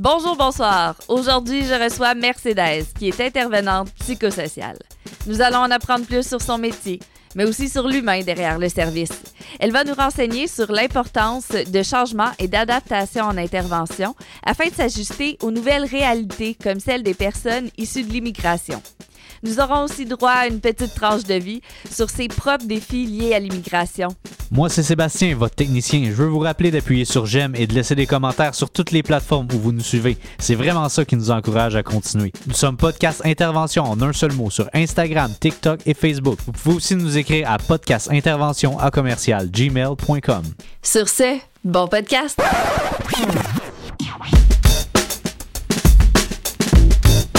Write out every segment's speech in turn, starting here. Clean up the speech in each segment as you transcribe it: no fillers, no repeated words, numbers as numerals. Bonjour, bonsoir. Aujourd'hui, je reçois Mercedes, qui est intervenante psychosociale. Nous allons en apprendre plus sur son métier, mais aussi sur l'humain derrière le service. Elle va nous renseigner sur l'importance de changement et d'adaptation en intervention afin de s'ajuster aux nouvelles réalités comme celle des personnes issues de l'immigration. Nous aurons aussi droit à une petite tranche de vie sur ses propres défis liés à l'immigration. Moi, c'est Sébastien, votre technicien. Je veux vous rappeler d'appuyer sur j'aime et de laisser des commentaires sur toutes les plateformes où vous nous suivez. C'est vraiment ça qui nous encourage à continuer. Nous sommes Podcast Intervention en un seul mot sur Instagram, TikTok et Facebook. Vous pouvez aussi nous écrire à podcastintervention@gmail.com. Sur ce, bon podcast!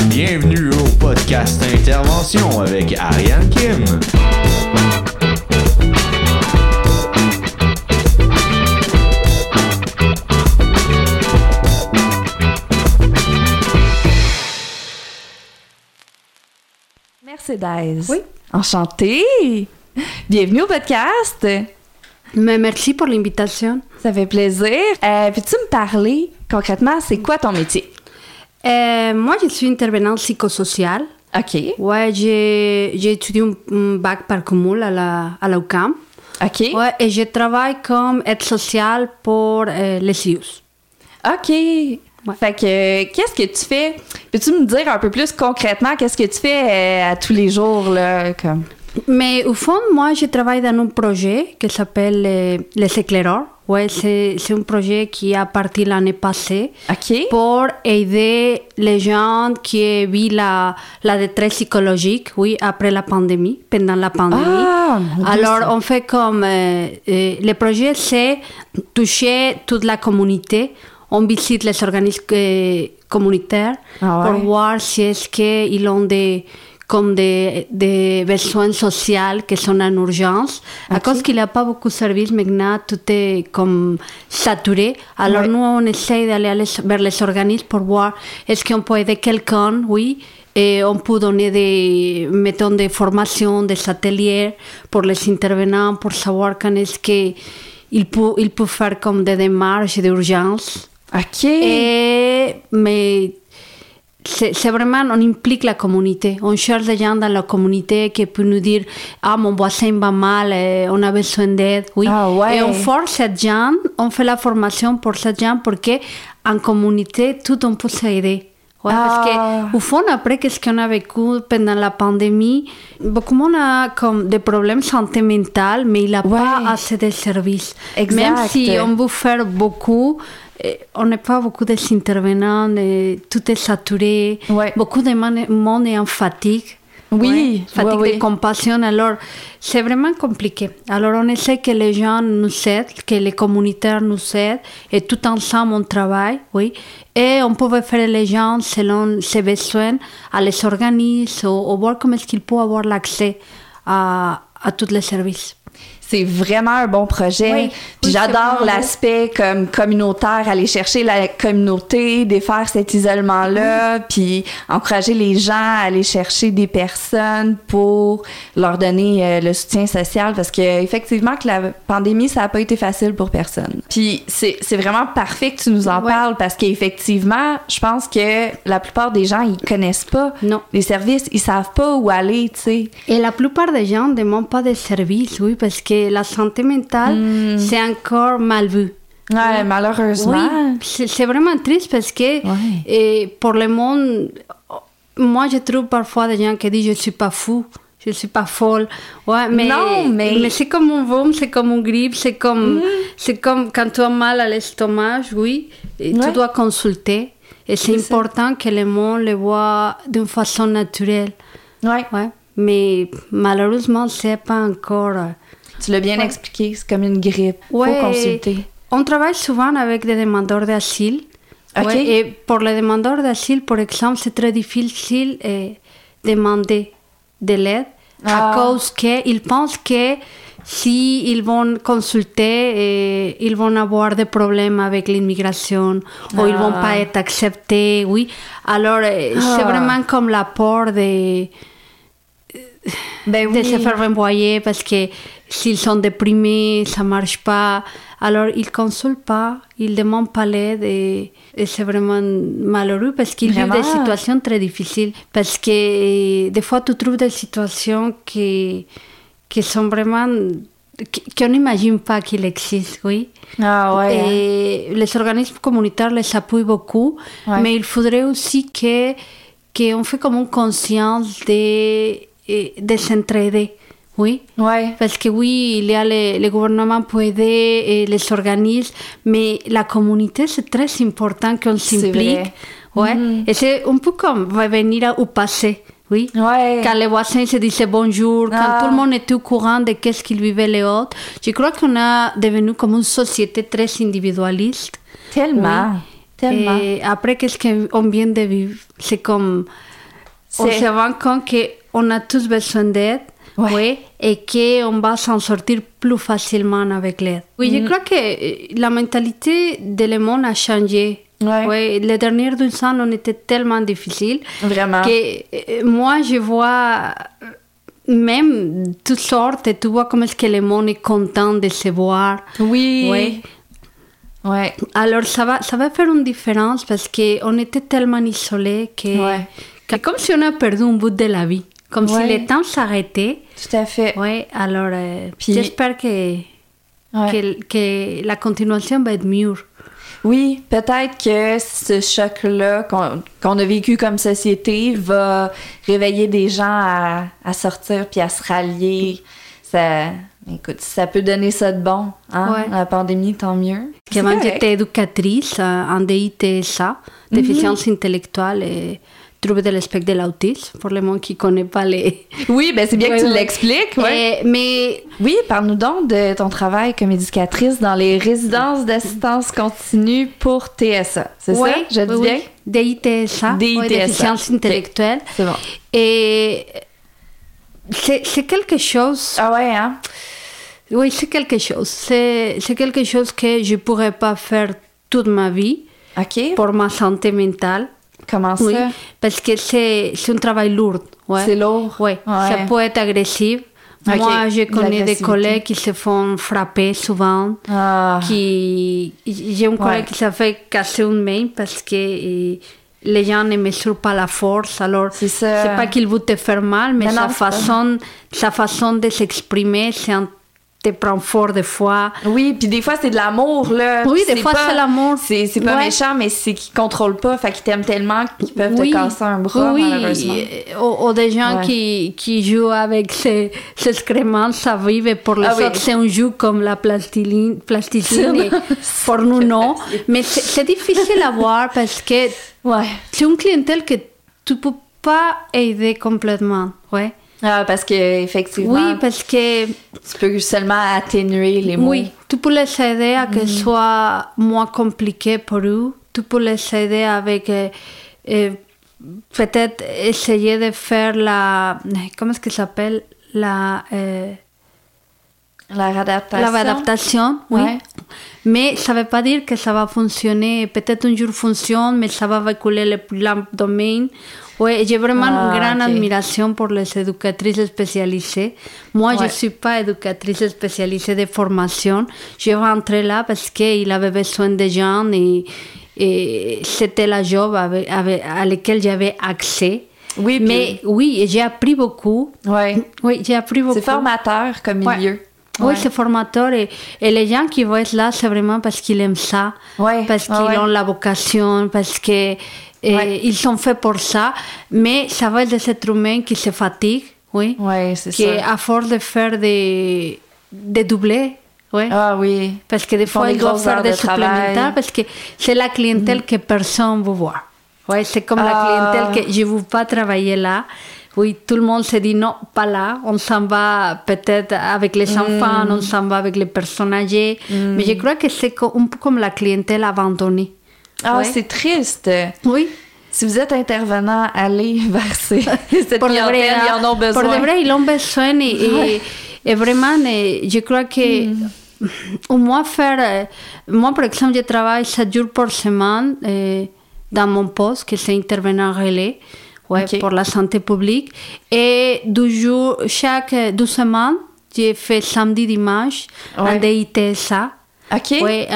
Bienvenue au Podcast Intervention avec Ariane Kim. Mercedes. Oui. Enchantée. Bienvenue au podcast. Merci pour l'invitation. Ça fait plaisir. Peux-tu me parler concrètement, c'est quoi ton métier? Moi, je suis intervenante psychosociale. OK. Ouais, j'ai étudié un bac par cumul à la UQAM. OK. Ouais, et je travaille comme aide sociale pour les CIUSSS. OK. Ouais. Fait que, qu'est-ce que tu fais? Peux-tu me dire un peu plus concrètement qu'est-ce que tu fais à tous les jours, là, comme... Mais au fond, moi, je travaille dans un projet qui s'appelle les éclaireurs. Ouais, c'est un projet qui a parti l'année passée pour aider les gens qui vivent la détresse psychologique, oui, après la pandémie, pendant la pandémie. Ah, alors, on fait comme... le projet, c'est toucher toute la communauté. On visite les organismes communautaires pour voir si est-ce qu'ils ont des besoins sociaux qui sont en urgence. À cause qu'il n'y a pas beaucoup de services, maintenant, tout est comme saturé. Alors, nous, on essaie d'aller vers les organismes pour voir est-ce qu'on peut aider quelqu'un, oui. Et on peut donner des formations, des ateliers pour les intervenants, pour savoir quand est-ce qu'ils peuvent faire comme des démarches d'urgence. OK. Mais... C'est vraiment, on implique la communauté. On cherche des gens dans la communauté qui peuvent nous dire « Ah, mon voisin va mal, on a besoin d'aide. » Oui. Ah, ouais. Et on force ces gens, on fait la formation pour ces gens parce qu'en communauté, tout on peut s'aider. Ouais, parce qu'au fond, après qu'est-ce qu'on a vécu pendant la pandémie, beaucoup de monde a comme des problèmes de santé mentale, mais il n'a pas assez de services. Exact. Même si on veut faire beaucoup, on n'est pas beaucoup d'intervenants, tout est saturé, beaucoup de monde est en fatigue. Oui, fatigue de compassion. Alors, c'est vraiment compliqué. Alors, on essaie que les gens nous aident, que les communautaires nous aident, et tout ensemble, on travaille, oui. Et on peut faire les gens selon ses besoins, à les organiser, ou voir comment est-ce qu'ils peuvent avoir l'accès à tous les services. C'est vraiment un bon projet. Oui, j'adore l'aspect comme communautaire, aller chercher la communauté, défaire cet isolement-là, puis encourager les gens à aller chercher des personnes pour leur donner le soutien social, parce que effectivement que la pandémie, ça n'a pas été facile pour personne. Puis c'est vraiment parfait que tu nous en parles, parce qu'effectivement, je pense que la plupart des gens, ils connaissent pas les services, ils savent pas où aller, tu sais. Et la plupart des gens ne demandent pas de services, oui, parce que la santé mentale, c'est encore mal vu. Ouais, malheureusement. Oui, c'est vraiment triste parce que pour le monde, moi, je trouve parfois des gens qui disent « je ne suis pas fou ». Je suis pas folle. Ouais, mais c'est comme un vomi, c'est comme une grippe, c'est comme quand tu as mal à l'estomac, oui, et tu dois consulter. Et c'est important que le monde le voit d'une façon naturelle. Ouais. Mais malheureusement, c'est pas encore... Tu l'as bien expliqué, c'est comme une grippe. Faut consulter. On travaille souvent avec des demandeurs d'asile. OK. Ouais, et pour les demandeurs d'asile, par exemple, c'est très difficile de demander de l'aide à cause qu'ils pensent que si ils vont consulter, ils vont avoir des problèmes avec l'immigration ou ils ne vont pas être acceptés. Oui. Alors, c'est vraiment comme la peur de... ben oui. de se faire renvoyer parce que s'ils sont déprimés, ça ne marche pas. Alors, ils ne consultent pas, ils ne demandent pas l'aide et c'est vraiment malheureux parce qu'ils vivent des situations très difficiles. Parce que des fois, tu trouves des situations qui sont vraiment... qu'on n'imagine pas qu'il existe, oui. Ah ouais. Et les organismes communautaires les appuient beaucoup, ouais. mais il faudrait aussi qu'on fasse comme une conscience de s'entraider, oui. Ouais. Parce que oui, il y a le gouvernement pour aider, et les organismes, mais la communauté, c'est très important qu'on s'implique. Ouais. Mmh. Et c'est un peu comme revenir au passé. Oui, ouais. Quand les voisins se disaient bonjour, quand tout le monde était au courant de ce qu'ils vivaient les autres. Je crois qu'on est devenu comme une société très individualiste. Tellement, oui. tellement. Et après, qu'est-ce qu'on vient de vivre? C'est comme, on se rend compte qu'on a tous besoin d'aide ouais. et qu'on va s'en sortir plus facilement avec l'aide. Oui, je crois que la mentalité du monde a changé. Ouais. Ouais, les dernières 2 ans on était tellement difficiles vraiment. Que moi je vois même toutes sortes et tu vois comment est-ce que le monde est content de se voir oui ouais. Ouais. Alors ça va faire une différence parce qu'on était tellement isolés que comme si on a perdu un bout de la vie comme ouais. si le temps s'arrêtait tout à fait ouais, alors puis... j'espère que la continuation va être mieux. Oui, peut-être que ce choc-là qu'on a vécu comme société va réveiller des gens à sortir puis à se rallier. Ça, écoute, ça peut donner ça de bon, hein? Ouais. La pandémie, tant mieux. Quand j'étais éducatrice en DITSA, déficience intellectuelle et trouble de l'aspect de l'autisme, pour le monde qui ne connaît pas les... Oui, ben c'est bien que tu l'expliques. Ouais. Mais... Oui, parle-nous donc de ton travail comme éducatrice dans les résidences d'assistance continue pour TSA, c'est ça? Je dis bien? DITSA, déficience intellectuelle. C'est bon. Et c'est quelque chose... Ah ouais, hein? Oui, c'est quelque chose. C'est quelque chose que je ne pourrais pas faire toute ma vie pour ma santé mentale. Comment ça? Oui, parce que c'est un travail lourd. Ouais. C'est lourd? Oui, ouais. Ça peut être agressif. Okay. Moi, je connais des collègues qui se font frapper souvent. Ah. J'ai un collègue qui s'est fait casser une main parce que les gens ne mesurent pas la force. Alors, c'est pas qu'ils veulent te faire mal, mais sa façon de s'exprimer, c'est un te prend fort des fois. Oui, puis des fois, c'est de l'amour, là. Oui, des fois, c'est l'amour. C'est pas méchant, mais c'est qu'ils contrôlent pas, fait qu'ils t'aiment tellement qu'ils peuvent te casser un bras, malheureusement. Ou des gens qui jouent avec ces excréments, ça vive pour les autres. C'est un jeu comme la plasticine, pour nous, non. Mais c'est difficile à voir parce que c'est une clientèle que tu peux pas aider complètement, Ah, parce qu'effectivement, tu peux seulement atténuer les mots. Oui, tu peux les aider à que ce soit moins compliqué pour eux. Tu peux les aider avec peut-être essayer de faire la... Comment est-ce que ça s'appelle? La réadaptation. La réadaptation, oui. Ouais. Mais ça ne veut pas dire que ça va fonctionner. Peut-être un jour fonctionne, mais ça va reculer le domaine. Oui, j'ai vraiment une grande admiration pour les éducatrices spécialisées. Moi, je ne suis pas éducatrice spécialisée de formation. Je rentrais là parce qu'il avait besoin de gens et c'était la job à laquelle j'avais accès. Oui, mais j'ai appris beaucoup. Oui, j'ai appris beaucoup. C'est formateur comme milieu. Oui, c'est formateur et les gens qui vont être là, c'est vraiment parce qu'ils aiment ça, parce qu'ils ont la vocation, parce que ils sont faits pour ça, mais ça va être des êtres humains qui se fatiguent, c'est qui ça. À force de faire des doublés, parce que des fois ils doivent faire des supplémentaires, parce que c'est la clientèle que personne ne veut voir. Ouais, c'est comme la clientèle que je ne veux pas travailler là. Oui, tout le monde se dit non, pas là. On s'en va peut-être avec les enfants, on s'en va avec les personnes âgées. Mais je crois que c'est un peu comme la clientèle abandonnée. Ah, c'est triste. Oui. Si vous êtes intervenant, allez vers cette clientèle, ils en ont besoin. Pour de vrai, ils en ont besoin. Et vraiment, je crois que... Moi, par exemple, je travaille 7 jours par semaine dans mon poste, que c'est intervenant relais. okay. Pour la santé publique. Et chaque 2 semaines, j'ai fait samedi, dimanche, un DITSA. Okay. Ouais,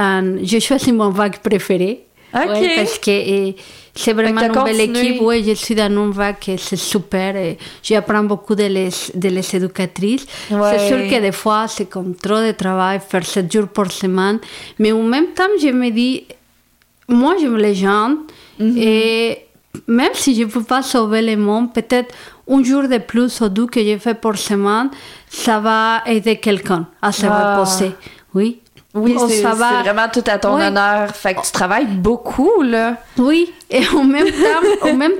j'ai choisi mon vague préférée. Okay. Ouais, parce que c'est vraiment une belle équipe. Ouais, je suis dans une vague et c'est super. J'apprends beaucoup de les éducatrices. Ouais. C'est sûr que des fois, c'est comme trop de travail, faire 7 jours par semaine. Mais en même temps, je me dis, moi, j'aime les gens. Mm-hmm. Et même si je ne peux pas sauver le monde, peut-être un jour de plus ou 2 que j'ai fait par semaine, ça va aider quelqu'un à se reposer. Oui. Oui, c'est vraiment tout à ton honneur. Fait que tu travailles beaucoup, là. Oui, et en même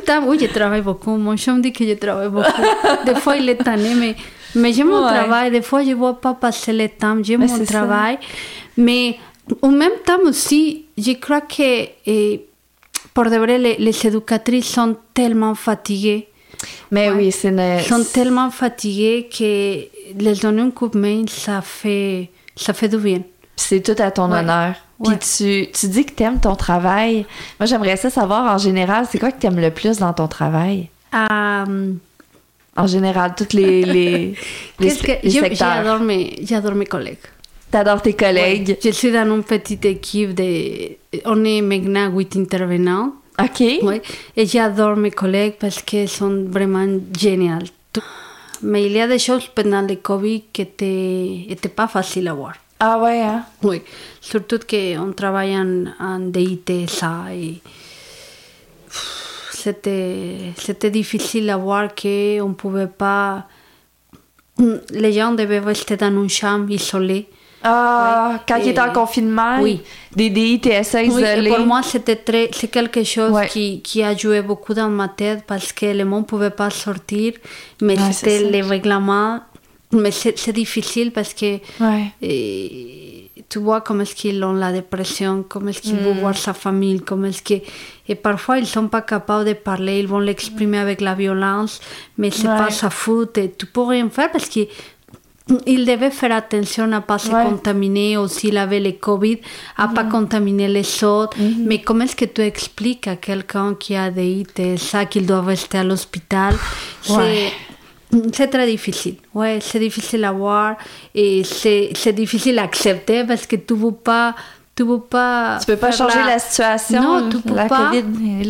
temps, oui, je travaille beaucoup. Mon chum dit que je travaille beaucoup. Des fois, il est tanné, mais j'aime mon travail. Des fois, je ne vois pas passer le temps. J'aime mon travail. Ça. Mais en même temps aussi, je crois que, pour de vrai, les éducatrices sont tellement fatiguées. Mais oui, c'est... Elles sont tellement fatiguées que les donner un coup de main, ça fait du bien. C'est tout à ton honneur. Puis tu dis que t'aimes ton travail. Moi, j'aimerais ça savoir, en général, c'est quoi que t'aimes le plus dans ton travail? En général, toutes les secteurs. J'adore mes collègues. T'adores tes collègues? Ouais. Je suis dans une petite équipe on est maintenant 8 intervenants. OK. Ouais. Et j'adore mes collègues parce qu'ils sont vraiment géniaux. Mais il y a des choses pendant le COVID qui n'étaient pas faciles à voir. Ah ouais, hein? Oui, surtout qu'on travaille en DITSA et c'était difficile à voir qu'on ne pouvait pas... Les gens devaient rester dans une chambre isolée. Ah, ouais. Quand il était en confinement, des DITSA isolés. Oui, pour moi, c'est quelque chose qui a joué beaucoup dans ma tête parce que le monde ne pouvait pas sortir, mais c'était les règlements. Mais c'est difficile parce que tu vois comment est-ce qu'ils ont la dépression, comment est-ce qu'ils vont voir sa famille, et parfois ils ne sont pas capables de parler, ils vont l'exprimer avec la violence, mais ce n'est pas sa faute, et tu ne peux rien faire parce qu'ils devaient faire attention à ne pas se contaminer, ou s'il avait le COVID, à ne pas contaminer les autres. Mm-hmm. Mais comment est-ce que tu expliques à quelqu'un qui a des ITSA qu'il doit rester à l'hôpital? C'est très difficile. Ouais, c'est difficile à voir et c'est difficile à accepter parce que tu peux pas. Tu peux pas changer la situation. Non, tu peux pas.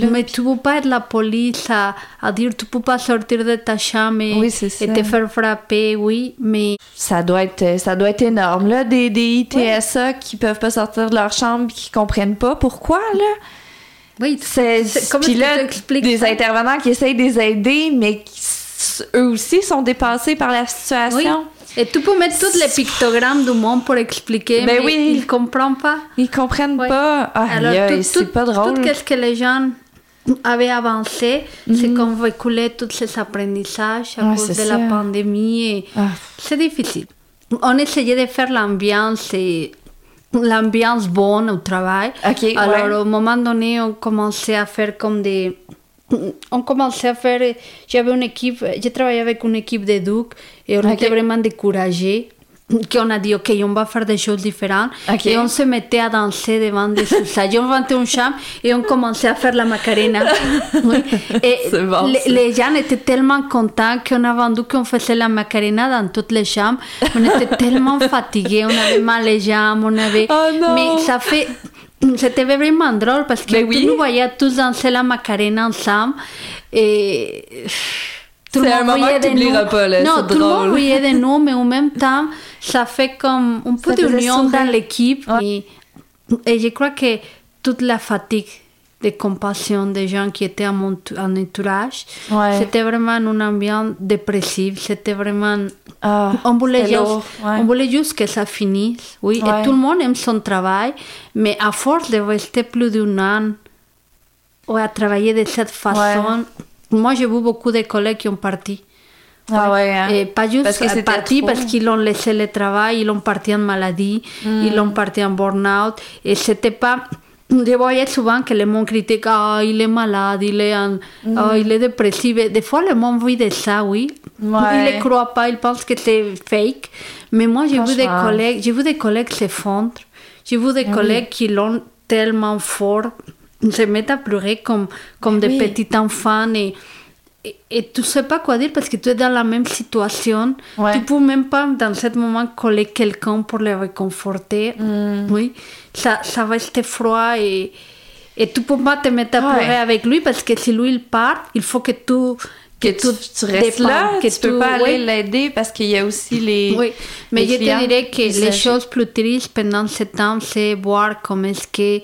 Mais tu peux pas être la police à dire tu peux pas sortir de ta chambre et te faire frapper. Oui, mais ça doit être énorme là, des ITSA qui peuvent pas sortir de leur chambre, qui comprennent pas pourquoi là. Oui. Puis là, des intervenants qui essayent de les aider, mais eux aussi sont dépassés par la situation. Oui. Et tu peux mettre tous les pictogrammes du monde pour expliquer, mais ils ne comprennent pas. Ils ne comprennent pas. Ah, alors, c'est pas drôle. Tout ce que les gens avaient avancé, c'est qu'on reculait tous ces apprentissages à cause de la pandémie. Et c'est difficile. On essayait de faire l'ambiance bonne au travail. Okay, alors, au moment donné, on commençait à faire comme des... On commençait à faire... J'ai travaillé avec une équipe d'éduc et on était vraiment découragés. On a dit, OK, on va faire des choses différentes. Okay. Et on se mettait à danser devant des soussages. On inventait une chambre et on commençait à faire la macarena. Et les gens étaient tellement contents qu'on a vendu qu'on faisait la macarena dans toutes les chambres. On était tellement fatigués. On avait mal les jambes. Oh non! Mais ça fait... C'était vraiment drôle parce que tu nous voyais tous danser la Macarena ensemble et tout le monde riait de nous. Pas, là, non, tout le monde riait de nous, mais en même temps, ça fait comme un peu d'union dans l'équipe. Ouais. Et je crois que toute la fatigue de compassion des gens qui étaient à mon entourage, c'était vraiment une ambiance dépressive. C'était vraiment... On voulait juste que ça finisse. Oui. Ouais. Et tout le monde aime son travail, mais à force de rester plus d'un an à travailler de cette façon, moi j'ai vu beaucoup de collègues qui ont parti. Ah ouais, hein? Et pas juste parti parce qu'ils ont laissé le travail, ils ont parti en maladie, ils ont parti en burn-out. Et c'était pas... Je voyais souvent que le monde critique « Ah, il est malade, il est dépressif. » Des fois, le monde vit de ça, Il ne croit pas, il pense que c'est fake. Mais moi, j'ai vu des collègues s'effondrer. J'ai vu des collègues qui l'ont tellement fort, se mettent à pleurer comme des petits enfants. Et Et tu sais pas quoi dire parce que tu es dans la même situation. Ouais. Tu peux même pas, dans ce moment, coller quelqu'un pour le réconforter. Mmh. Oui. Ça va rester froid et tu peux pas te mettre à pleurer avec lui parce que si lui il part, il faut que tu restes là, que tu peux pas aller l'aider parce qu'il y a aussi les mais les je te dirais que les choses plus tristes pendant ce temps, c'est voir comment est-ce que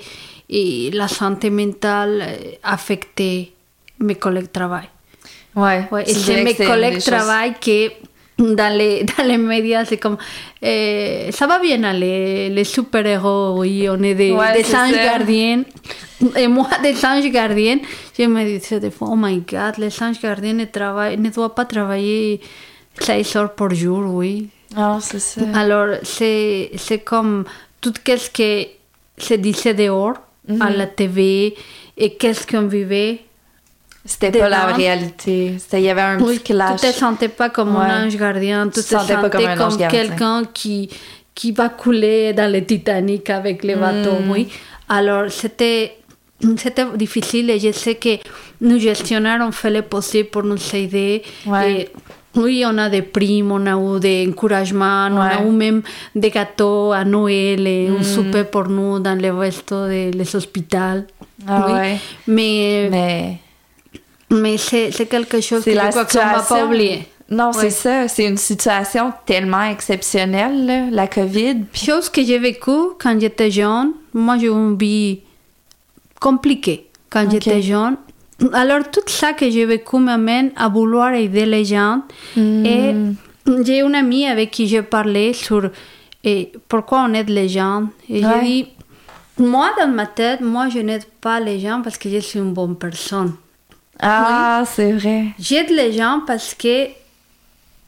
la santé mentale affecte mes collègues de travail. Ouais, et c'est mes collègues de travail qui, dans les médias, c'est comme ça va bien aller, les super-héros, oui, on est des anges gardiens. Et moi, des anges gardiens, je me disais des fois, oh my god, les anges gardiens ne doivent pas travailler 6 heures par jour, oui. Ah, c'est ça. Alors, c'est comme tout ce qui se disait dehors, à la TV, et qu'est-ce qu'on vivait. C'était pas la réalité. Il y avait un petit clash. Tu te sentais pas comme un ange gardien. Tu te sentais pas comme quelqu'un qui va couler dans le Titanic avec les bateaux. Oui. Alors, c'était difficile et je sais que nous gestionnaires ont fait le possible pour nous aider. Ouais. Oui, on a des primes, on a eu des encouragements, on a eu même des gâteaux à Noël et un souper pour nous dans le reste des hôpitaux. Ah, oui. Ouais. Mais c'est quelque chose c'est que la situation... qu'on va pas oublier. Non, c'est ça. C'est une situation tellement exceptionnelle, là, la COVID. Chose que j'ai vécue quand j'étais jeune. Moi, j'ai eu une vie compliquée quand j'étais jeune. Alors, tout ça que j'ai vécu m'amène à vouloir aider les gens. Et j'ai une amie avec qui j'ai parlé sur pourquoi on aide les gens. Et j'ai dit, moi, dans ma tête, moi, je n'aide pas les gens parce que je suis une bonne personne. Ah, c'est vrai. J'aide les gens parce que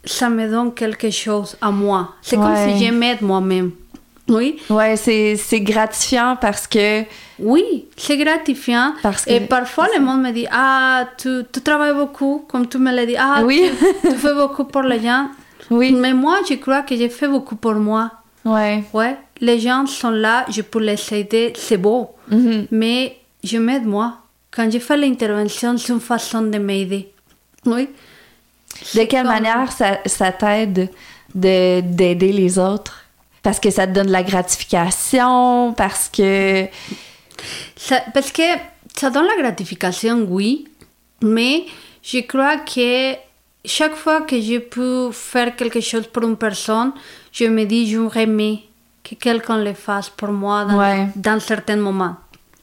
ça me donne quelque chose à moi. C'est comme si je m'aide moi-même. Oui. Ouais, c'est gratifiant parce que... Oui, c'est gratifiant. Parce que... Et parfois, le monde me dit, ah, tu travailles beaucoup, comme tu me l'as dit. Ah, tu fais beaucoup pour les gens. Oui. Mais moi, je crois que j'ai fait beaucoup pour moi. Ouais. Ouais. Les gens sont là, je peux les aider, c'est beau. Mm-hmm. Mais je m'aide moi. Quand je fais l'intervention, c'est une façon de m'aider. Oui. De quelle manière ça t'aide d'aider les autres? Parce que ça te donne de la gratification, parce que ça donne la gratification, oui, mais je crois que chaque fois que je peux faire quelque chose pour une personne, je me dis, j'aimerais aimer que quelqu'un le fasse pour moi dans certains moments.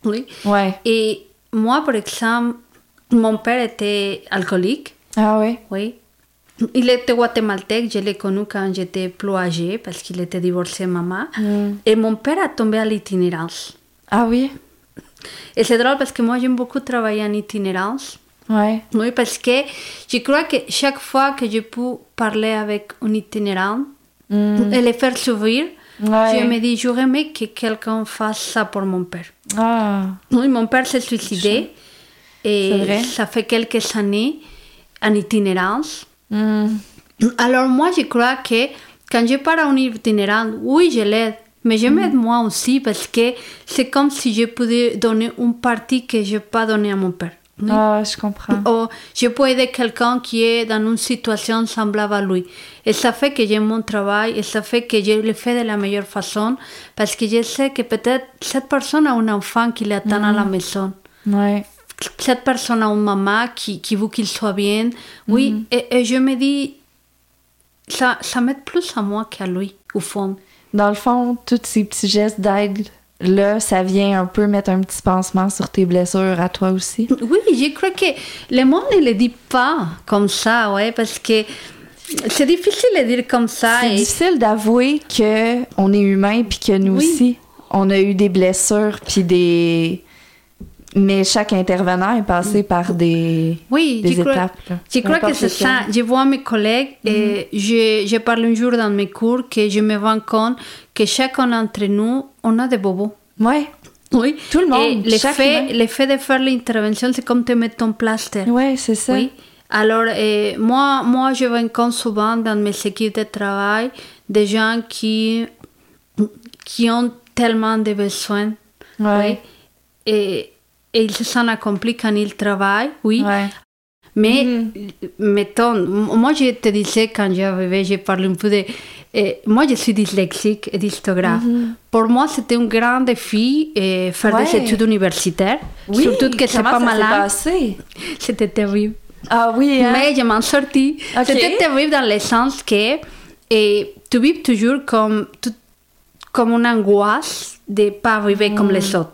Oui. Ouais. Et moi, par exemple, mon père était alcoolique. Ah oui? Oui. Il était guatémaltèque. Je l'ai connu quand j'étais plus âgée parce qu'il était divorcé de maman. Et mon père a tombé à l'itinérance. Ah oui? Et c'est drôle parce que moi, j'aime beaucoup travailler en itinérance. Oui. Oui, parce que je crois que chaque fois que je peux parler avec un itinérant et le faire sourire, je me dis, j'aurais aimé que quelqu'un fasse ça pour mon père. Ah. Oui, mon père s'est suicidé et ça fait quelques années en itinérance. Alors moi, je crois que quand je pars à un itinérant, oui, je l'aide, mais je m'aide moi aussi parce que c'est comme si je pouvais donner une partie que je n'ai pas donnée à mon père. Oui? Ah, je comprends. Ou je peux aider quelqu'un qui est dans une situation semblable à lui. Et ça fait que j'aime mon travail et ça fait que je le fais de la meilleure façon parce que je sais que peut-être cette personne a un enfant qui l'attend à la maison. Ouais. Cette personne a une maman qui veut qu'il soit bien. Oui, et je me dis, ça m'aide plus à moi qu'à lui, au fond. Dans le fond, tous ces petits gestes d'aide... Là, ça vient un peu mettre un petit pansement sur tes blessures à toi aussi. Oui, je crois que le monde ne le dit pas comme ça, ouais, parce que c'est difficile de dire comme ça. C'est difficile d'avouer qu'on est humain puis que nous aussi, on a eu des blessures puis des... Mais chaque intervenant est passé par des étapes. Je crois que c'est ça. Je vois mes collègues et je parle un jour dans mes cours que je me rends compte que chacun d'entre nous, on a des bobos. Ouais. Oui. Tout le monde. Et le fait de faire l'intervention, c'est comme te mettre ton plaster. Oui, c'est ça. Oui. Alors, moi, je rencontre souvent dans mes équipes de travail des gens qui ont tellement de besoins. Oui. Et ils se sentent accomplis quand ils travaillent, oui. Ouais. Mais, mettons, moi je te disais quand j'arrivais, j'ai parlé un peu de... moi je suis dyslexique et d'historographe. Pour moi c'était un grand défi faire des études universitaires. Oui, surtout que c'est pas malin. C'était terrible. Ah oui, hein? Mais je m'en sortis. Okay. C'était terrible dans le sens que tu vis toujours comme une angoisse de ne pas arriver comme les autres.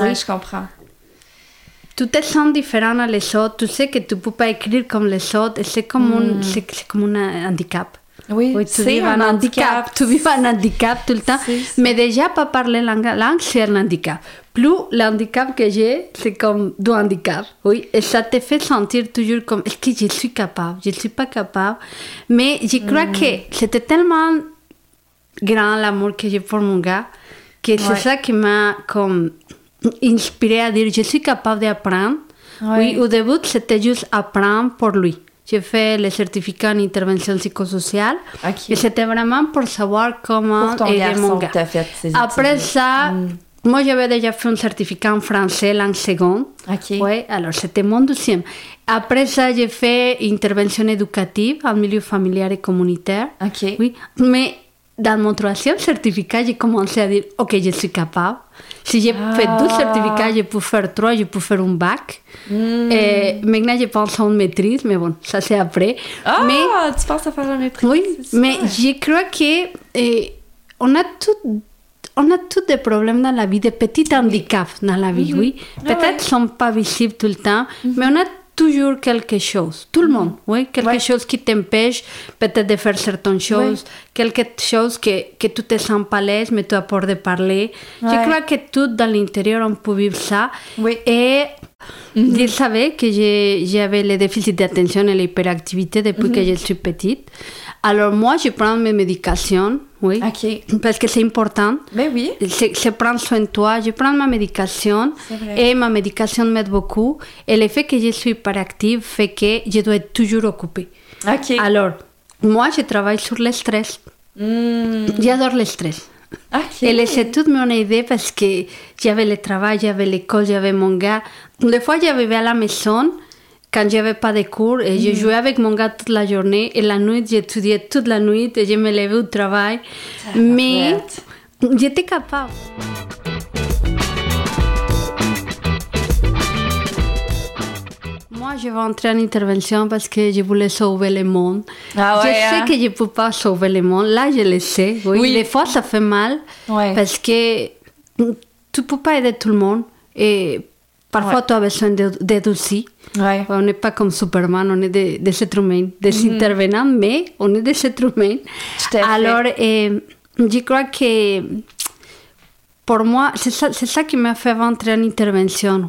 Oui, je comprends. Tu te sens différent à les autres, tu sais que tu ne peux pas écrire comme les autres, et c'est comme, c'est comme un handicap. Oui, oui, c'est un handicap. Tu vis un handicap tout le temps. C'est. Mais déjà, pas parler la langue, c'est un handicap. Plus l'handicap que j'ai, c'est comme du handicap. Oui, et ça te fait sentir toujours comme, est-ce que je suis capable? Je ne suis pas capable. Mais je crois que c'était tellement grand l'amour que j'ai pour mon gars, que c'est ça qui m'a comme... inspirée à dire je suis capable d'apprendre. Oui, au début c'était juste apprendre pour lui. J'ai fait le certificat en intervention psychosociale et c'était vraiment pour savoir comment aider mon gars. Après ça, moi j'avais déjà fait un certificat en français langue seconde. Ouais, alors c'était mon deuxième. Après ça, j'ai fait intervention éducative en milieu familial et communautaire. Oui, mais dans mon troisième certificat, j'ai commencé à dire « Ok, je suis capable. Si j'ai fait 12 certificats, je peux faire 3, je peux faire un bac. Et maintenant, je pense à une maîtrise, mais bon, ça c'est après. Mais, tu penses à faire la maîtrise? Oui, mais je crois qu'on a tous des problèmes dans la vie, des petits handicaps dans la vie, oui. Peut-être qu'ils ne sont pas visibles tout le temps, mais on a toujours quelque chose, tout le monde, oui, quelque chose qui t'empêche peut-être de faire certaines choses, quelque chose que tu te sens pas à l'aise, mais tu as peur de parler. Je crois que tout dans l'intérieur, on peut vivre ça. Et je savais que j'avais le déficit d'attention et l'hyperactivité depuis que je suis petite. Alors moi, je prends mes médications, oui, parce que c'est important. Mais oui. C'est prendre soin de toi. Je prends ma médication et ma médication m'aide beaucoup. Et le fait que je suis hyperactive fait que je dois être toujours occupée. Alors, moi, je travaille sur le stress. J'adore le stress. Et les études m'ont aidée parce que j'avais le travail, j'avais l'école, j'avais mon gars. Des fois, j'arrivais à la maison quand je n'avais pas de cours, et je jouais avec mon gars toute la journée, et la nuit, j'étudiais toute la nuit, et je me levais au travail. Mais j'étais capable. Moi, je vais entrer en intervention parce que je voulais sauver le monde. Je sais que je ne peux pas sauver le monde. Là, je le sais. Oui. Des fois, ça fait mal parce que tu ne peux pas aider tout le monde. Et parfois, tu as besoin d'aide aussi. On n'est pas comme Superman, on est des êtres humains, des intervenants, mais on est des êtres humains. Alors, je crois que pour moi, c'est ça qui m'a fait rentrer en intervention.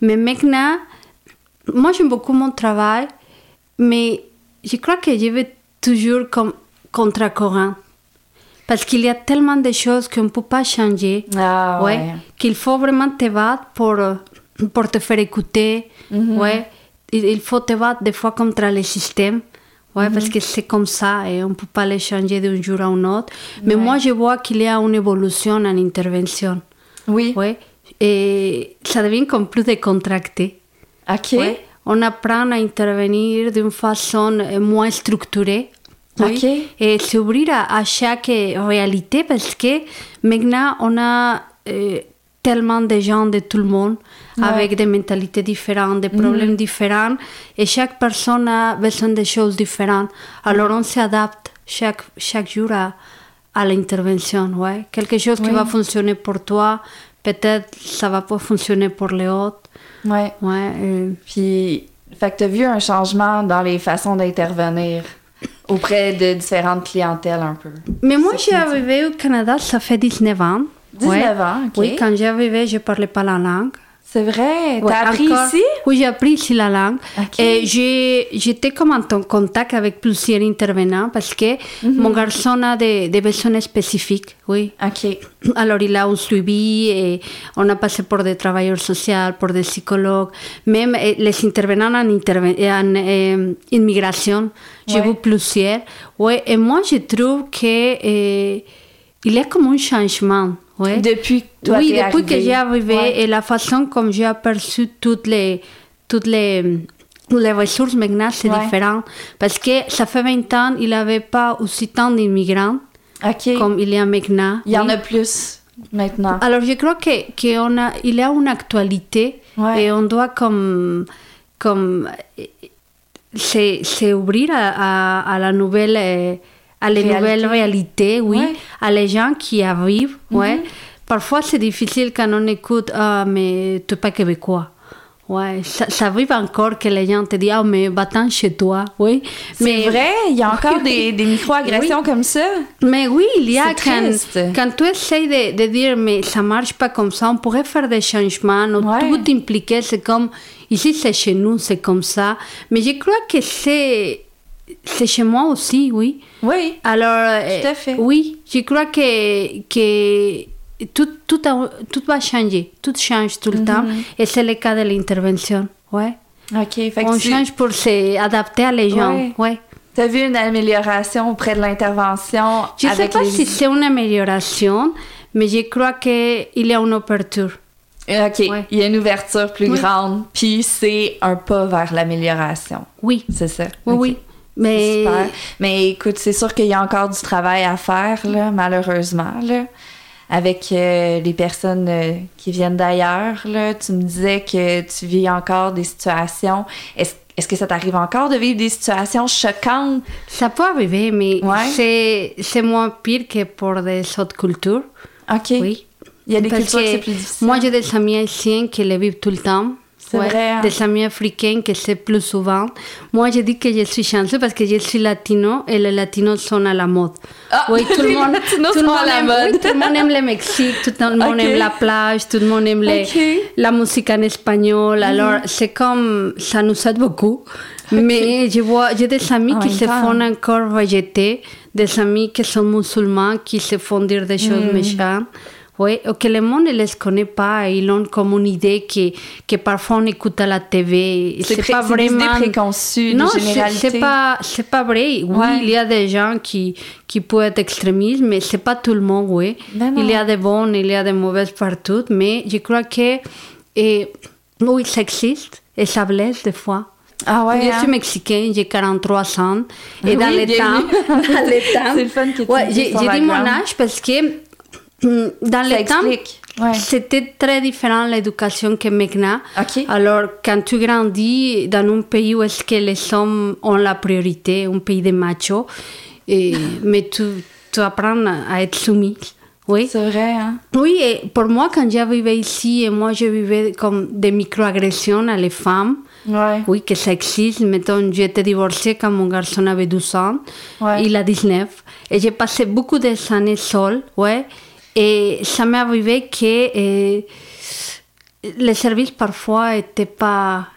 Mais maintenant, moi, j'aime beaucoup mon travail, mais je crois que je vais toujours comme contre-courant. Parce qu'il y a tellement de choses qu'on ne peut pas changer, qu'il faut vraiment te battre pour te faire écouter, il faut te battre des fois contre le système, parce que c'est comme ça et on ne peut pas les changer d'un jour à un autre. Mais moi, je vois qu'il y a une évolution en intervention. Oui. Ouais. Et ça devient comme plus décontracté. Ouais. On apprend à intervenir d'une façon moins structurée. Et s'ouvrir à chaque réalité parce que maintenant, on a... tellement de gens de tout le monde, avec des mentalités différentes, des problèmes différents, et chaque personne a besoin de choses différentes. Alors on s'adapte chaque jour à l'intervention. Quelque chose qui va fonctionner pour toi, peut-être ça va pas fonctionner pour les autres. Puis, fait que t'as vu un changement dans les façons d'intervenir auprès de différentes clientèles un peu. Mais moi, j'ai arrivé au Canada, ça fait 19 ans. 19 ans, OK. Oui, quand j'arrivais, je ne parlais pas la langue. C'est vrai? T'as appris ici? Oui, j'ai appris ici la langue. Et j'étais comme en contact avec plusieurs intervenants parce que mon garçon a des besoins spécifiques, Alors, il a un suivi et on a passé pour des travailleurs sociaux, pour des psychologues, même les intervenants en immigration. J'ai vu plusieurs. Et moi, je trouve que... il y a comme un changement. Depuis que j'ai arrivé et la façon comme j'ai aperçu toutes les les ressources maintenant, c'est différent. Parce que ça fait 20 ans, il n'y avait pas aussi tant d'immigrants comme il y a maintenant. Il y en a plus maintenant. Alors, je crois qu'il y a une actualité et on doit comme s'ouvrir à la nouvelle... à les nouvelles réalités, à les gens qui arrivent, Parfois, c'est difficile quand on écoute « Ah, mais tu n'es pas québécois. » Ça arrive encore que les gens te disent « Ah, mais va-t'en chez toi. » C'est vrai, il y a encore des micro-agressions comme ça. Mais oui, il y a quand tu essaies de dire « Mais ça ne marche pas comme ça, on pourrait faire des changements. » Tout impliqué, c'est comme « Ici, c'est chez nous, c'est comme ça. » Mais je crois que c'est chez moi aussi, oui. Alors, tout à fait. Oui, je crois que tout va changer. Tout change tout le temps. Et c'est le cas de l'intervention, OK, on change pour s'adapter à les gens, Tu as vu une amélioration auprès de l'intervention? Je ne sais pas si c'est une amélioration, mais je crois qu'il y a une ouverture. Il y a une ouverture plus grande, puis c'est un pas vers l'amélioration. Oui. C'est ça? Oui. Mais... Super. Mais écoute, c'est sûr qu'il y a encore du travail à faire, là, malheureusement, là, avec les personnes qui viennent d'ailleurs. Là, tu me disais que tu vis encore des situations. Est-ce que ça t'arrive encore de vivre des situations choquantes? Ça peut arriver, mais c'est moins pire que pour des autres cultures. OK. Oui. Il y a des cultures que c'est plus difficile. Moi, j'ai des amis haïtiens qui les vivent tout le temps. C'est vrai, des amis africains que c'est plus souvent. Moi, je dis que je suis chanceuse parce que je suis latino et les latinos sont à la mode. Tout le monde aime le Mexique, tout le monde aime la plage, tout le monde aime la musique en espagnol. Alors, c'est comme ça nous aide beaucoup. Mais j'ai des amis qui se font encore rejeter, des amis qui sont musulmans, qui se font dire des choses méchantes. Oui, que le monde ne les connaît pas, ils ont comme une idée que parfois on écoute à la TV. C'est pas vraiment. C'est des préconçus, des généralités. C'est pas vrai. Oui, il y a des gens qui peuvent être extrémistes, mais c'est pas tout le monde, Il y a des bonnes, il y a des mauvaises partout, mais je crois que ça existe et ça blesse des fois. Je suis mexicaine, j'ai 43 ans et dans les temps. C'est le fun que tu j'ai dit mon âge parce que Dans le temps, c'était très différent l'éducation que maintenant. Alors, quand tu grandis dans un pays où est-ce que les hommes ont la priorité, un pays de machos, mais tu apprends à être soumis. C'est vrai, hein? Oui, et pour moi, quand j'arrivais ici, et moi, je vivais comme des micro-agressions à les femmes. Oui, que ça existe. Mettons, j'étais divorcée quand mon garçon avait 12 ans. Il a 19. Et j'ai passé beaucoup d'années seule, Et ça m'est arrivé que les services parfois n'étaient pas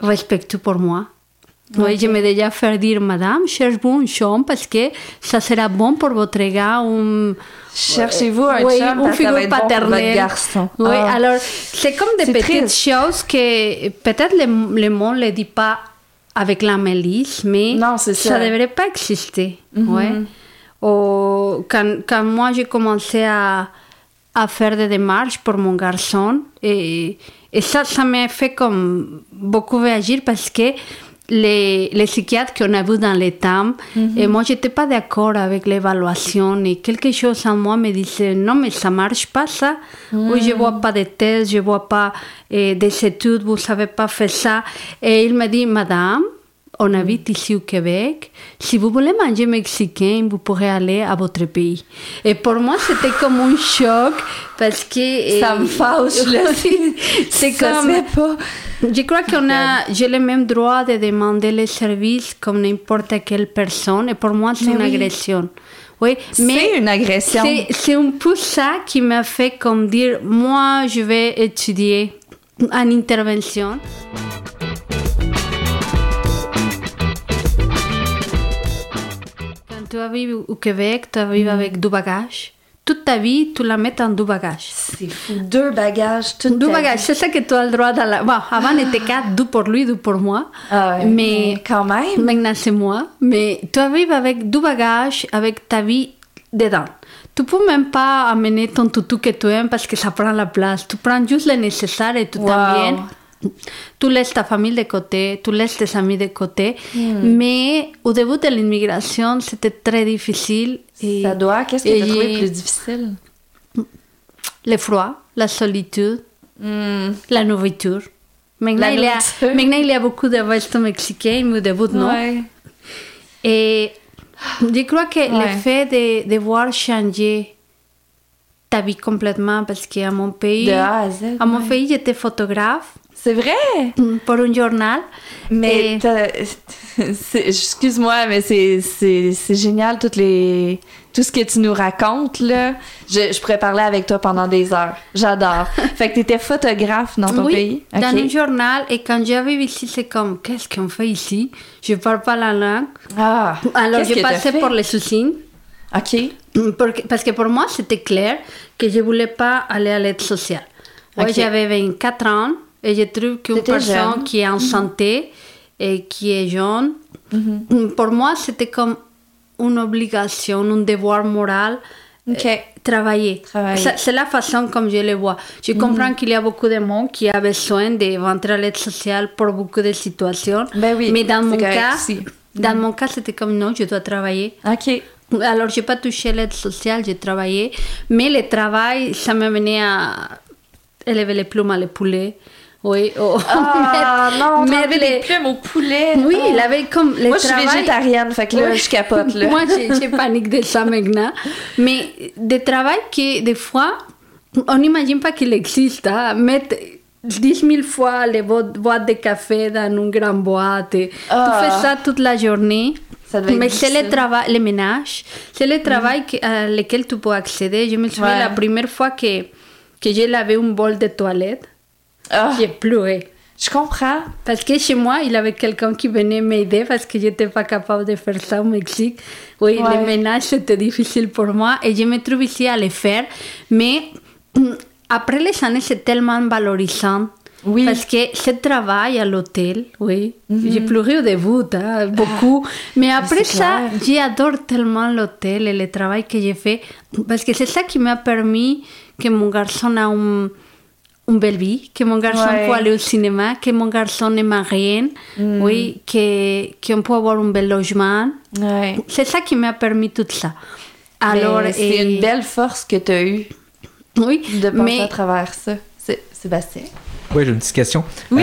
respectueux pour moi. Je me déjà fait dire, madame, cherchez-vous un chum parce que ça sera bon pour votre gars. Cherchez-vous un chum parce que ça va être bon pour votre garçon. Alors c'est comme des petites choses que peut-être le monde ne le dit pas avec la malice, mais non, ça ne devrait pas exister. Quand moi j'ai commencé à faire des démarches pour mon garçon, et ça m'a fait comme beaucoup réagir parce que les psychiatres qu'on a vus dans les temps, et moi j'étais pas d'accord avec l'évaluation, et quelque chose en moi me disait non, mais ça marche pas ça, ou je vois pas de tests, je vois pas des études, vous savez pas faire ça. Et il me dit, madame, on habite ici au Québec. Si vous voulez manger mexicain, vous pourrez aller à votre pays. Et pour moi, c'était comme un choc parce que... Ça me fâche, là. C'est comme... Pas... Je crois j'ai le même droit de demander les services comme n'importe quelle personne. Et pour moi, c'est une agression. Oui, mais c'est une agression. C'est un peu ça qui m'a fait comme dire, moi, je vais étudier en intervention. Tu arrives au Québec, tu arrives avec deux bagages. Toute ta vie, tu la mets en deux bagages. C'est fou. Deux bagages, toute deux ta bagages. Vie. C'est ça que tu as le droit dans la... Bon, avant, on était quatre, deux pour lui, deux pour moi. Mais quand même. Maintenant, c'est moi. Mais tu arrives avec deux bagages, avec ta vie dedans. Tu peux même pas amener ton toutou que tu aimes parce que ça prend la place. Tu prends juste le nécessaire et tout va bien. tu laisses ta famille de côté, tu laisses tes amis de côté. Mais au début de l'immigration, c'était très difficile. Et, qu'est-ce que tu as trouvé plus difficile? Le froid, la solitude, la nourriture. Maintenant, il y a beaucoup de restes mexicains, mais au début, non. Ouais. Et je crois que le fait de devoir changer ta vie complètement, parce qu'à mon pays, à mon pays, j'étais photographe. C'est vrai? Pour un journal. Mais excuse-moi, mais c'est génial tout ce que tu nous racontes, là. Je pourrais parler avec toi pendant des heures. J'adore. Fait que t'étais photographe dans ton pays? Oui, dans un journal. Et quand j'arrive ici, c'est comme, qu'est-ce qu'on fait ici? Je parle pas la langue. Ah! Alors, je passais pour les usines. OK. Parce que pour moi, c'était clair que je voulais pas aller à l'aide sociale. Moi, j'avais 24 ans. Et je trouve qu'une personne qui est en santé et qui est jeune, pour moi, c'était comme une obligation, un devoir moral. Travailler. C'est la façon comme je le vois. Je comprends qu'il y a beaucoup de monde qui a besoin de rentrer à l'aide sociale pour beaucoup de situations. Ben oui, mais dans mon cas, c'était comme non, je dois travailler. OK. Alors, je n'ai pas touché l'aide sociale, j'ai travaillé. Mais le travail, ça m'a mené à élever les plumes à les poulets. Les plumes au poulet. Oui, il avait comme le travail. Moi, je suis végétarienne, fait que là, je capote, là. Moi, j'ai panique de ça maintenant. Mais des travails qui, des fois, on n'imagine pas qu'il existe. Hein. Mettre 10 000 fois les boîtes de café dans une grande boîte. Tu fais ça toute la journée. Mais c'est le travail, le ménage. C'est le travail à lequel tu peux accéder. Je me souviens la première fois que j'ai lavé un bol de toilette. J'ai pleuré. Je comprends. Parce que chez moi, il y avait quelqu'un qui venait m'aider parce que je n'étais pas capable de faire ça au Mexique. Oui, le ménage, c'était difficile pour moi et je me trouve ici à le faire. Mais après les années, c'est tellement valorisant. Oui. Parce que ce travail à l'hôtel, j'ai pleuré au début, hein, beaucoup. Mais après ça, j'adore tellement l'hôtel et le travail que j'ai fait. Parce que c'est ça qui m'a permis que mon garçon a une belle vie, que mon garçon peut aller au cinéma, que mon garçon ne m'a rien, qu'on peut avoir un bel logement. Ouais. C'est ça qui m'a permis tout ça. Alors, c'est une belle force que tu as eue de passer à travers ça. Sébastien? Oui, j'ai une petite question. Oui.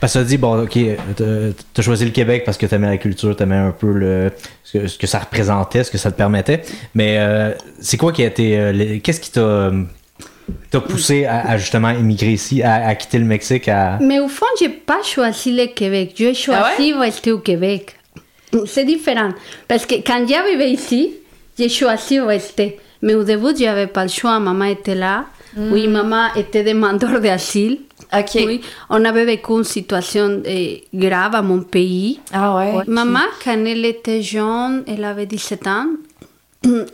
Parce que tu as dit, bon, OK, t'as choisi le Québec parce que t'aimais la culture, t'aimais un peu ce que ça représentait, ce que ça te permettait. Mais c'est quoi qui a été... qu'est-ce qui t'a poussé à justement immigrer ici, à quitter le Mexique? Mais au fond, j'ai pas choisi le Québec. J'ai choisi rester au Québec. C'est différent. Parce que quand je vivais ici, j'ai choisi de rester. Mais au début, j'avais pas le choix. Maman était là. Oui, maman était demandeur d'asile. OK. Oui, on avait vécu une situation grave à mon pays. Ah ouais? Okay. Maman, quand elle était jeune, elle avait 17 ans.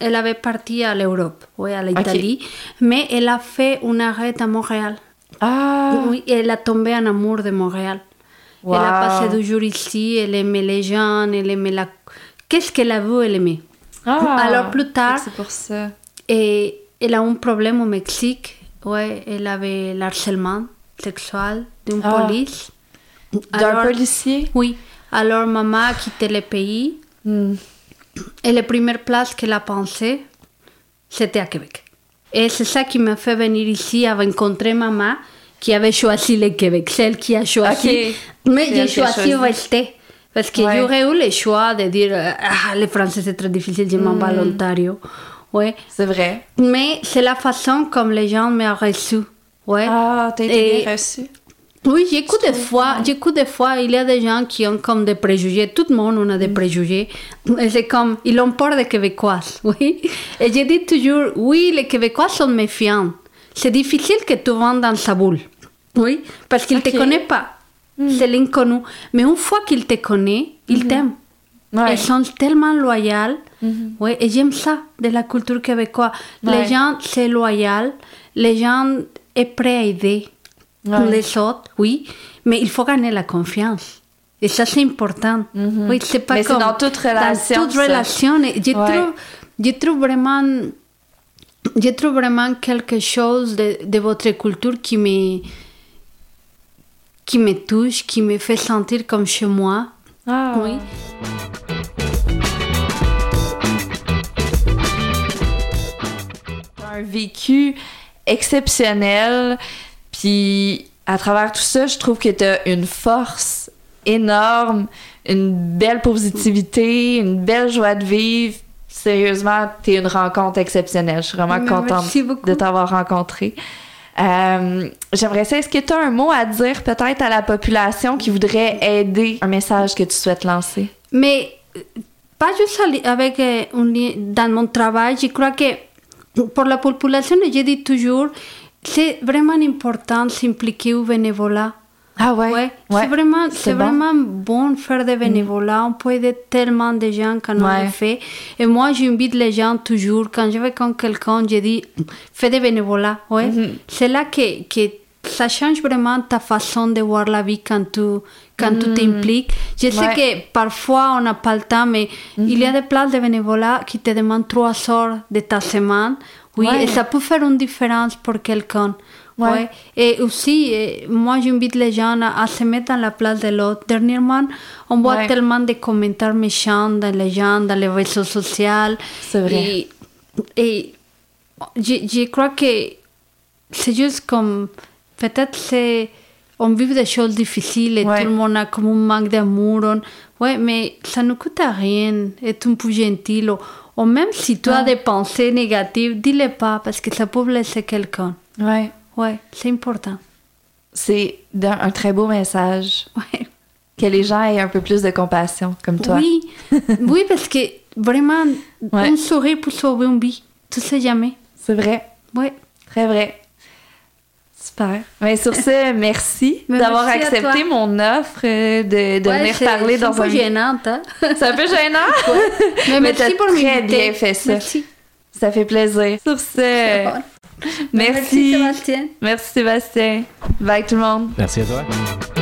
Elle avait parti à l'Europe, à l'Italie, mais elle a fait un arrêt à Montréal. Ah! Oui, elle a tombé en amour de Montréal. Wow. Elle a passé 2 jours ici, elle aimait les gens, elle aimait la... Qu'est-ce qu'elle a vu, elle aimait. Ah! Alors plus tard, c'est pour ça. Et elle a un problème au Mexique, elle avait l'harcèlement sexuel d'une police. D'un policier? Oui, alors maman a quitté le pays. Et la première place qu'elle a pensée, c'était à Québec. Et c'est ça qui m'a fait venir ici, à rencontrer maman, qui avait choisi le Québec, celle qui a choisi. Okay. Mais j'ai choisi de rester. Parce que j'aurais eu le choix de dire le français c'est très difficile, je m'en vais à l'Ontario. Ouais. C'est vrai. Mais c'est la façon comme les gens m'ont reçue. Ouais. Ah, t'as été bien reçue. Oui, j'écoute des fois, il y a des gens qui ont comme des préjugés. Tout le monde a des préjugés. Et c'est comme, ils ont peur des Québécois, Et je dis toujours, les Québécois sont méfiants. C'est difficile que tu rentres dans sa boule, parce qu'ils ne te connaissent pas. C'est l'inconnu. Mais une fois qu'ils te connaissent, ils t'aiment. Ouais. Ils sont tellement loyaux. Et j'aime ça, de la culture québécoise. Ouais. Les gens, c'est loyal. Les gens sont prêts à aider. Les autres, mais il faut gagner la confiance. Et ça, c'est important. Oui, c'est pas mais comme... c'est dans toute relation. Dans toute relation. Je trouve vraiment quelque chose de votre culture qui me touche, qui me fait sentir comme chez moi. Ah. Oui. Un vécu exceptionnel, puis à travers tout ça, je trouve que t'as une force énorme, une belle positivité, une belle joie de vivre. Sérieusement, t'es une rencontre exceptionnelle. Je suis vraiment contente de t'avoir rencontrée. J'aimerais ça, est-ce que tu as un mot à dire peut-être à la population qui voudrait aider, un message que tu souhaites lancer? Mais pas juste avec, dans mon travail, je crois que pour la population, je dis toujours, c'est vraiment important de s'impliquer au bénévolat. Ah ouais? Ouais. C'est vraiment bon de faire des bénévolats. On peut aider tellement de gens quand on le fait. Et moi, j'invite les gens toujours. Quand je vais contre quelqu'un, je dis fais des bénévolats. Ouais. Mm-hmm. C'est là que ça change vraiment ta façon de voir la vie quand tu t'impliques. Je sais que parfois, on n'a pas le temps, mais il y a des places de bénévolats qui te demandent 3 heures de ta semaine. Oui, et ça peut faire une différence pour quelqu'un. Ouais. Ouais. Et aussi, moi j'invite les gens à se mettre à la place de l'autre. Dernièrement, on voit tellement de commentaires méchants dans les gens, dans les réseaux sociaux. C'est vrai. Et je crois que c'est juste comme... Peut-être on vit des choses difficiles et tout le monde a comme un manque d'amour. Mais ça ne coûte à rien être un peu gentil. Ou même si tu as des pensées négatives, dis-les pas parce que ça peut blesser quelqu'un. Ouais. Oui, c'est important. C'est un très beau message. Ouais. Que les gens aient un peu plus de compassion, comme toi. Oui, oui, parce que vraiment, un sourire pour sauver une vie, tu sais jamais. C'est vrai. Oui. Très vrai. Super. Mais sur ce, merci d'avoir accepté mon offre de venir parler dans un... C'est un peu gênant, hein? C'est un peu gênant? Ouais. Mais merci pour m'inviter. Très bien fait ça. Merci. Ça fait plaisir. Sur ce... Merci. Merci Sébastien. Bye tout le monde. Merci à toi.